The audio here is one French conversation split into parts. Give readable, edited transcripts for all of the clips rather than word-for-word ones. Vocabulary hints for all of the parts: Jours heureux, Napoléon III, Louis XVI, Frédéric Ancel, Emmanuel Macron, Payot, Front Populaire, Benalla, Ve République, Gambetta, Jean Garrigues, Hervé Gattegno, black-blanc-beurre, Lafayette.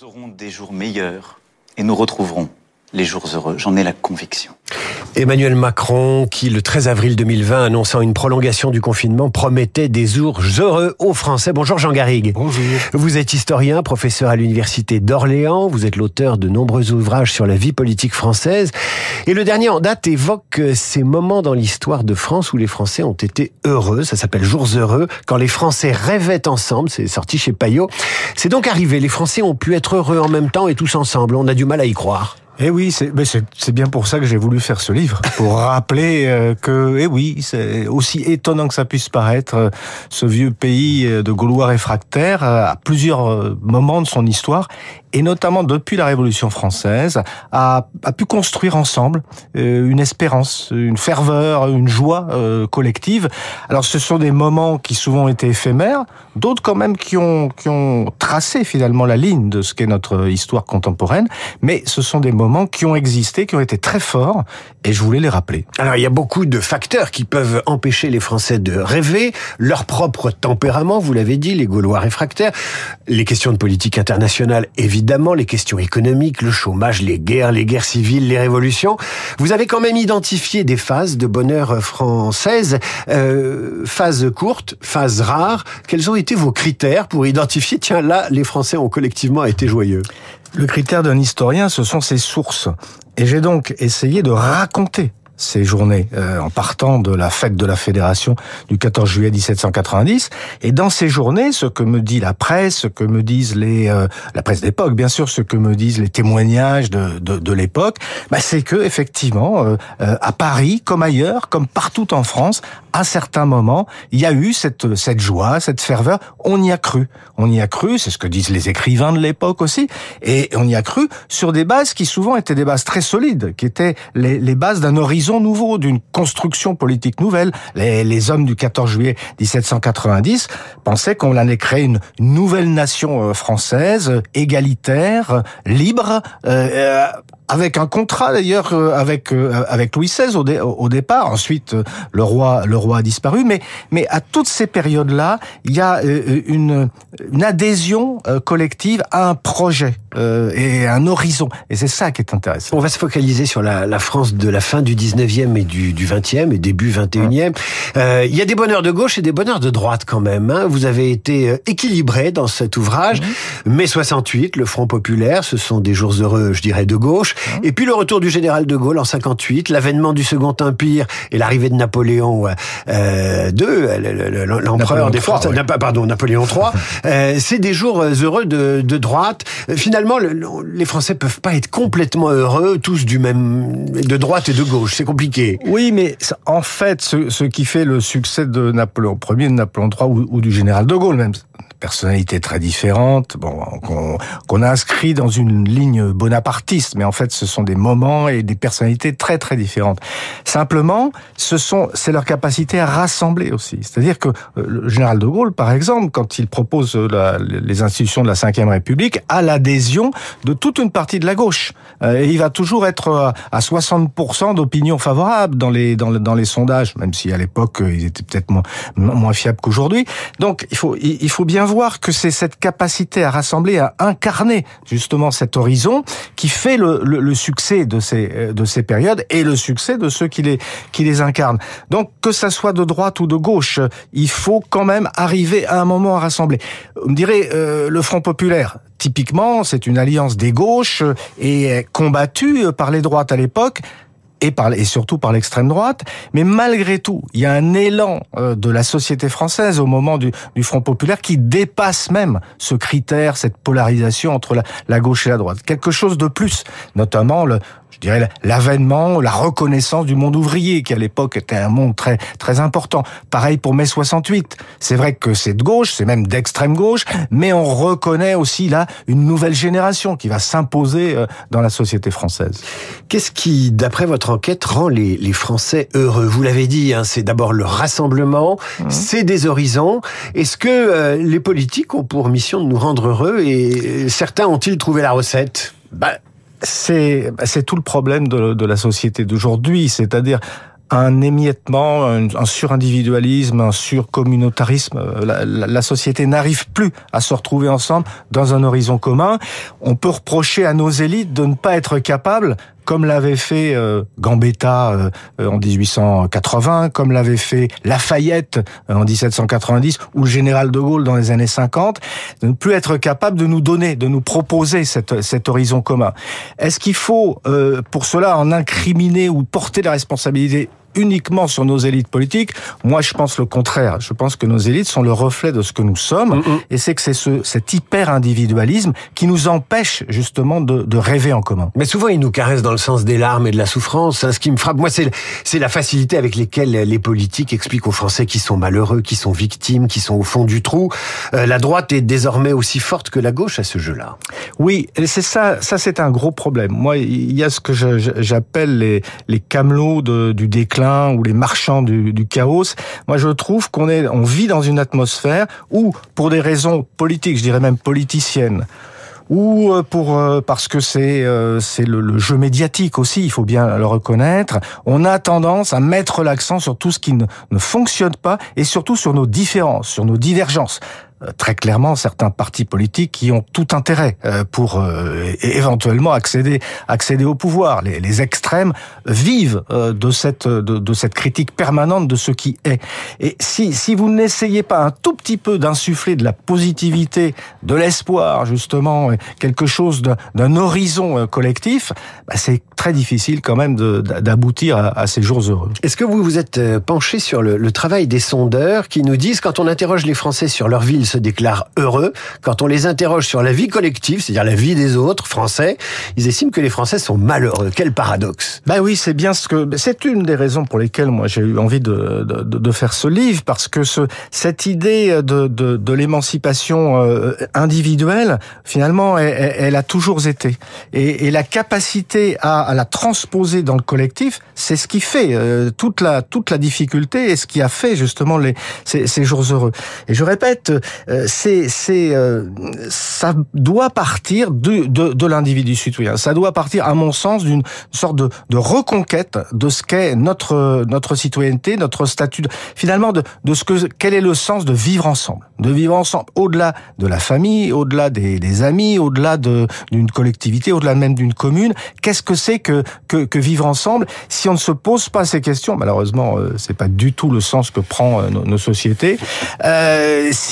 Nous aurons des jours meilleurs et nous retrouverons les jours heureux. J'en ai la conviction. Emmanuel Macron, qui le 13 avril 2020, annonçant une prolongation du confinement, promettait des jours heureux aux Français. Bonjour Jean Garrigues. Bonjour. Vous êtes historien, professeur à l'université d'Orléans. Vous êtes l'auteur de nombreux ouvrages sur la vie politique française. Et le dernier en date évoque ces moments dans l'histoire de France où les Français ont été heureux. Ça s'appelle Jours heureux, quand les Français rêvaient ensemble. C'est sorti chez Payot. C'est donc arrivé. Les Français ont pu être heureux en même temps et tous ensemble. On a du mal à y croire. Eh oui, c'est bien pour ça que j'ai voulu faire ce livre, pour rappeler que, eh oui, c'est aussi étonnant que ça puisse paraître, ce vieux pays de Gaulois réfractaires, à plusieurs moments de son histoire, et notamment depuis la Révolution française, a pu construire ensemble une espérance, une ferveur, une joie collective. Alors ce sont des moments qui souvent ont été éphémères, d'autres quand même qui ont tracé finalement la ligne de ce qu'est notre histoire contemporaine, mais ce sont des moments qui ont existé, qui ont été très forts, et je voulais les rappeler. Alors il y a beaucoup de facteurs qui peuvent empêcher les Français de rêver, leur propre tempérament, vous l'avez dit, les Gaulois réfractaires, les questions de politique internationale, évidemment, les questions économiques, le chômage, les guerres civiles, les révolutions. Vous avez quand même identifié des phases de bonheur française, phases courtes, phases rares. Quels ont été vos critères pour identifier, tiens là, les Français ont collectivement été joyeux? Le critère d'un historien, ce sont ses sources. Et j'ai donc essayé de raconter ces journées, en partant de la fête de la Fédération du 14 juillet 1790. Et dans ces journées, ce que me dit la presse, ce que me disent la presse d'époque, bien sûr, ce que me disent les témoignages de l'époque, bah, c'est que, effectivement, à Paris, comme ailleurs, comme partout en France, à certains moments, il y a eu cette joie, cette ferveur. On y a cru. On y a cru, c'est ce que disent les écrivains de l'époque aussi. Et on y a cru sur des bases qui souvent étaient des bases très solides, qui étaient les bases d'un horizon nouveau, d'une construction politique nouvelle. Les hommes du 14 juillet 1790 pensaient qu'on allait créer une nouvelle nation française, égalitaire, libre, avec un contrat d'ailleurs avec Louis XVI au départ. Ensuite, le roi a disparu. Mais à toutes ces périodes-là, il y a une adhésion collective à un projet et un horizon. Et c'est ça qui est intéressant. On va se focaliser sur la France de la fin du 19e et du 20e et début 21e. Il y a des bonheurs de gauche et des bonheurs de droite quand même, hein. Vous avez été équilibré dans cet ouvrage. Mai 68, le Front Populaire, ce sont des jours heureux, je dirais, de gauche. Et puis le retour du général de Gaulle en 58, l'avènement du Second Empire et l'arrivée de Napoléon II, l'empereur des Français, pardon, Napoléon III. C'est des jours heureux de droite. Finalement, les Français peuvent pas être complètement heureux, tous du même, de droite et de gauche. C'est compliqué. Oui, mais en fait, ce qui fait le succès de Napoléon Ier, de Napoléon III ou du général de Gaulle, même, personnalités très différentes, qu'on a inscrit dans une ligne bonapartiste, mais en fait, ce sont des moments et des personnalités très très différentes. Simplement, c'est leur capacité à rassembler aussi. C'est-à-dire que le général de Gaulle, par exemple, quand il propose les institutions de la Ve République, a l'adhésion de toute une partie de la gauche. Et il va toujours être à 60% d'opinion favorable dans les sondages, même si à l'époque, ils étaient peut-être moins fiables qu'aujourd'hui. Donc, il faut bien voir que c'est cette capacité à rassembler, à incarner justement cet horizon qui fait le succès de ces périodes et le succès de ceux qui les incarnent. Donc que ça soit de droite ou de gauche, il faut quand même arriver à un moment à rassembler. Vous me direz, le Front Populaire, typiquement, c'est une alliance des gauches et combattue par les droites à l'époque, et surtout par l'extrême droite, mais malgré tout, il y a un élan de la société française au moment du Front Populaire qui dépasse même ce critère, cette polarisation entre la gauche et la droite. Quelque chose de plus, notamment l'avènement, la reconnaissance du monde ouvrier, qui à l'époque était un monde très très important. Pareil pour mai 68. C'est vrai que c'est de gauche, c'est même d'extrême gauche, mais on reconnaît aussi là une nouvelle génération qui va s'imposer dans la société française. Qu'est-ce qui, d'après votre enquête, rend les Français heureux? Vous l'avez dit, hein, c'est d'abord le rassemblement, c'est des horizons. Est-ce que les politiques ont pour mission de nous rendre heureux et certains ont-ils trouvé la recette? C'est tout le problème de la société d'aujourd'hui, c'est-à-dire un émiettement, un surindividualisme, un surcommunautarisme. La société n'arrive plus à se retrouver ensemble dans un horizon commun. On peut reprocher à nos élites de ne pas être capables, comme l'avait fait Gambetta en 1880, comme l'avait fait Lafayette en 1790, ou le général de Gaulle dans les années 50, de ne plus être capable de nous donner, de nous proposer cet horizon commun. Est-ce qu'il faut, pour cela, en incriminer ou porter la responsabilité uniquement sur nos élites politiques? Moi, je pense le contraire. Je pense que nos élites sont le reflet de ce que nous sommes, et c'est que c'est cet hyper-individualisme qui nous empêche justement de rêver en commun. Mais souvent, ils nous caressent dans le sens des larmes et de la souffrance. Ce qui me frappe, moi, c'est la facilité avec laquelle les politiques expliquent aux Français qui sont malheureux, qui sont victimes, qui sont au fond du trou. La droite est désormais aussi forte que la gauche à ce jeu-là. Oui, et c'est ça c'est un gros problème. Moi, il y a ce que j'appelle les camelots du déclin, ou les marchands du chaos. Moi, je trouve qu'on vit dans une atmosphère où, pour des raisons politiques, je dirais même politiciennes, ou parce que c'est le jeu médiatique aussi, il faut bien le reconnaître, on a tendance à mettre l'accent sur tout ce qui ne fonctionne pas, et surtout sur nos différences, sur nos divergences. Très clairement, certains partis politiques qui ont tout intérêt pour éventuellement accéder au pouvoir. Les extrêmes vivent de cette critique permanente de ce qui est. Et si vous n'essayez pas un tout petit peu d'insuffler de la positivité, de l'espoir justement, quelque chose d'un horizon collectif, bah c'est très difficile quand même d'aboutir à ces jours heureux. Est-ce que vous vous êtes penché sur le travail des sondeurs qui nous disent, quand on interroge les Français sur leur ville, se déclarent heureux. Quand on les interroge sur la vie collective, c'est-à-dire la vie des autres Français, ils estiment que les Français sont malheureux. Quel paradoxe! Ben oui, c'est bien c'est une des raisons pour lesquelles moi j'ai eu envie de faire ce livre, parce que cette idée de l'émancipation individuelle, finalement, elle a toujours été. Et la capacité à la transposer dans le collectif, c'est ce qui fait toute la difficulté et ce qui a fait justement ces jours heureux. Et je répète, ça doit partir de l'individu citoyen. Ça doit partir, à mon sens, d'une sorte de reconquête de ce qu'est notre citoyenneté, notre statut, finalement, quel est le sens de vivre ensemble. De vivre ensemble, au-delà de la famille, au-delà des amis, au-delà d'une collectivité, au-delà même d'une commune. Qu'est-ce que c'est que vivre ensemble? Si on ne se pose pas ces questions, malheureusement, c'est pas du tout le sens que prend nos sociétés.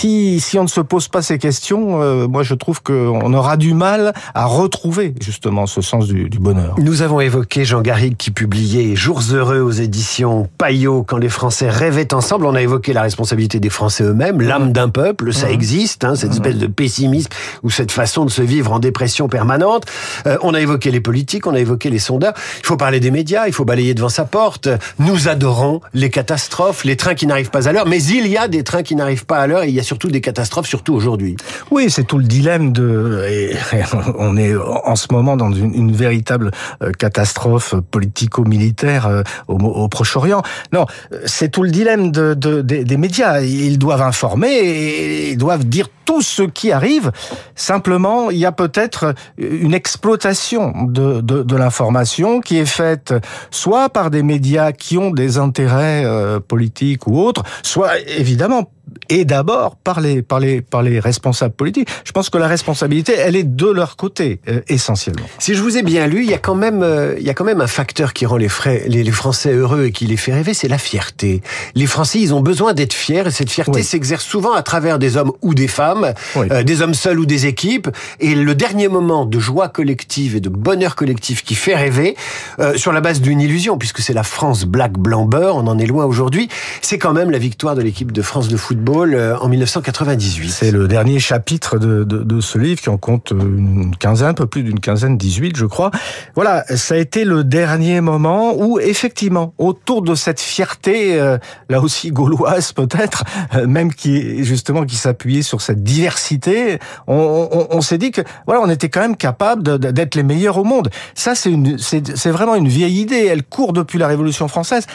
Si on ne se pose pas ces questions, moi je trouve qu'on aura du mal à retrouver justement ce sens du bonheur. Nous avons évoqué Jean Garrigues qui publiait Jours heureux aux éditions Payot, quand les Français rêvaient ensemble. On a évoqué la responsabilité des Français eux-mêmes, l'âme d'un peuple, ça existe, cette espèce de pessimisme ou cette façon de se vivre en dépression permanente. On a évoqué les politiques, on a évoqué les sondeurs. Il faut parler des médias, il faut balayer devant sa porte. Nous adorons les catastrophes, les trains qui n'arrivent pas à l'heure, mais il y a des trains qui n'arrivent pas à l'heure. Il y a surtout des catastrophes, surtout aujourd'hui. Oui, c'est tout le dilemme on est en ce moment dans une véritable catastrophe politico-militaire au Proche-Orient. Non, c'est tout le dilemme des médias. Ils doivent informer et ils doivent dire tout ce qui arrive. Simplement, il y a peut-être une exploitation de l'information qui est faite soit par des médias qui ont des intérêts politiques ou autres, soit évidemment et d'abord par les responsables politiques. Je pense que la responsabilité, elle est de leur côté, essentiellement. Si je vous ai bien lu, il y a quand même un facteur qui rend les Français heureux et qui les fait rêver, c'est la fierté. Les Français, ils ont besoin d'être fiers, et cette fierté s'exerce souvent à travers des hommes ou des femmes, des hommes seuls ou des équipes, et le dernier moment de joie collective et de bonheur collectif qui fait rêver, sur la base d'une illusion, puisque c'est la France black-blanc-beurre, on en est loin aujourd'hui, c'est quand même la victoire de l'équipe de France de football en 1998. C'est le dernier chapitre de ce livre qui en compte une quinzaine, un peu plus d'une quinzaine, 18 je crois. Voilà, ça a été le dernier moment où effectivement, autour de cette fierté, là aussi gauloise peut-être, même qui s'appuyait sur cette diversité, on s'est dit que voilà, on était quand même capable d'être les meilleurs au monde. Ça c'est vraiment une vieille idée, elle court depuis la Révolution française.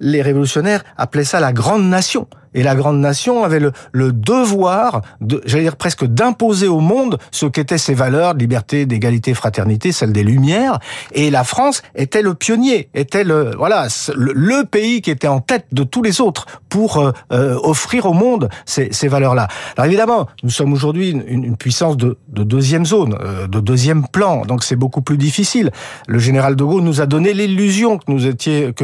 les révolutionnaires appelaient ça la grande nation. Et la grande nation avait le devoir, presque d'imposer au monde ce qu'étaient ses valeurs de liberté, d'égalité, fraternité, celles des Lumières. Et la France était le pionnier, était le pays qui était en tête de tous les autres pour offrir au monde ces valeurs-là. Alors évidemment, nous sommes aujourd'hui une puissance de deuxième zone, de deuxième plan, donc c'est beaucoup plus difficile. Le général de Gaulle nous a donné l'illusion que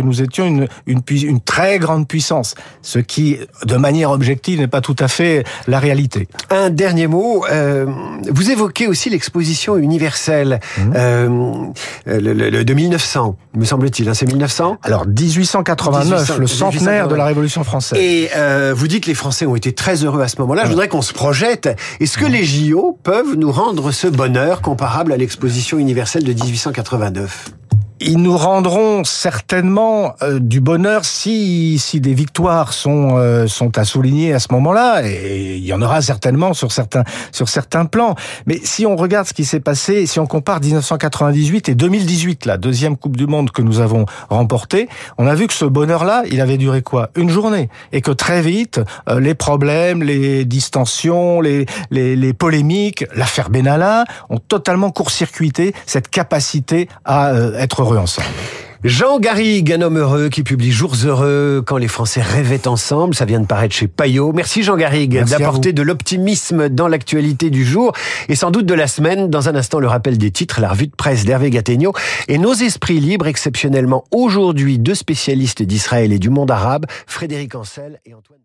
nous étions une très grande puissance, ce qui de manière objective n'est pas tout à fait la réalité. Un dernier mot, vous évoquez aussi l'exposition universelle de 1900, me semble-t-il, hein, c'est 1900 ? Alors 1889, le centenaire de la Révolution française. Et vous dites que les Français ont été très heureux à ce moment-là, je voudrais qu'on se projette. Est-ce que les JO peuvent nous rendre ce bonheur comparable à l'exposition universelle de 1889 ? Ils nous rendront certainement du bonheur si des victoires sont à souligner à ce moment-là, et il y en aura certainement sur certains plans. Mais si on regarde ce qui s'est passé, si on compare 1998 et 2018, la deuxième Coupe du Monde que nous avons remportée, on a vu que ce bonheur-là, il avait duré quoi ? Une journée, et que très vite les problèmes, les distensions, les polémiques, l'affaire Benalla ont totalement court-circuité cette capacité à être ensemble. Jean Garrigues, un homme heureux qui publie Jours heureux, quand les Français rêvaient ensemble, ça vient de paraître chez Payot. Merci Jean Garrigues d'apporter de l'optimisme dans l'actualité du jour et sans doute de la semaine. Dans un instant, le rappel des titres, la revue de presse d'Hervé Gattegno et nos esprits libres exceptionnellement aujourd'hui, deux spécialistes d'Israël et du monde arabe, Frédéric Ancel et Antoine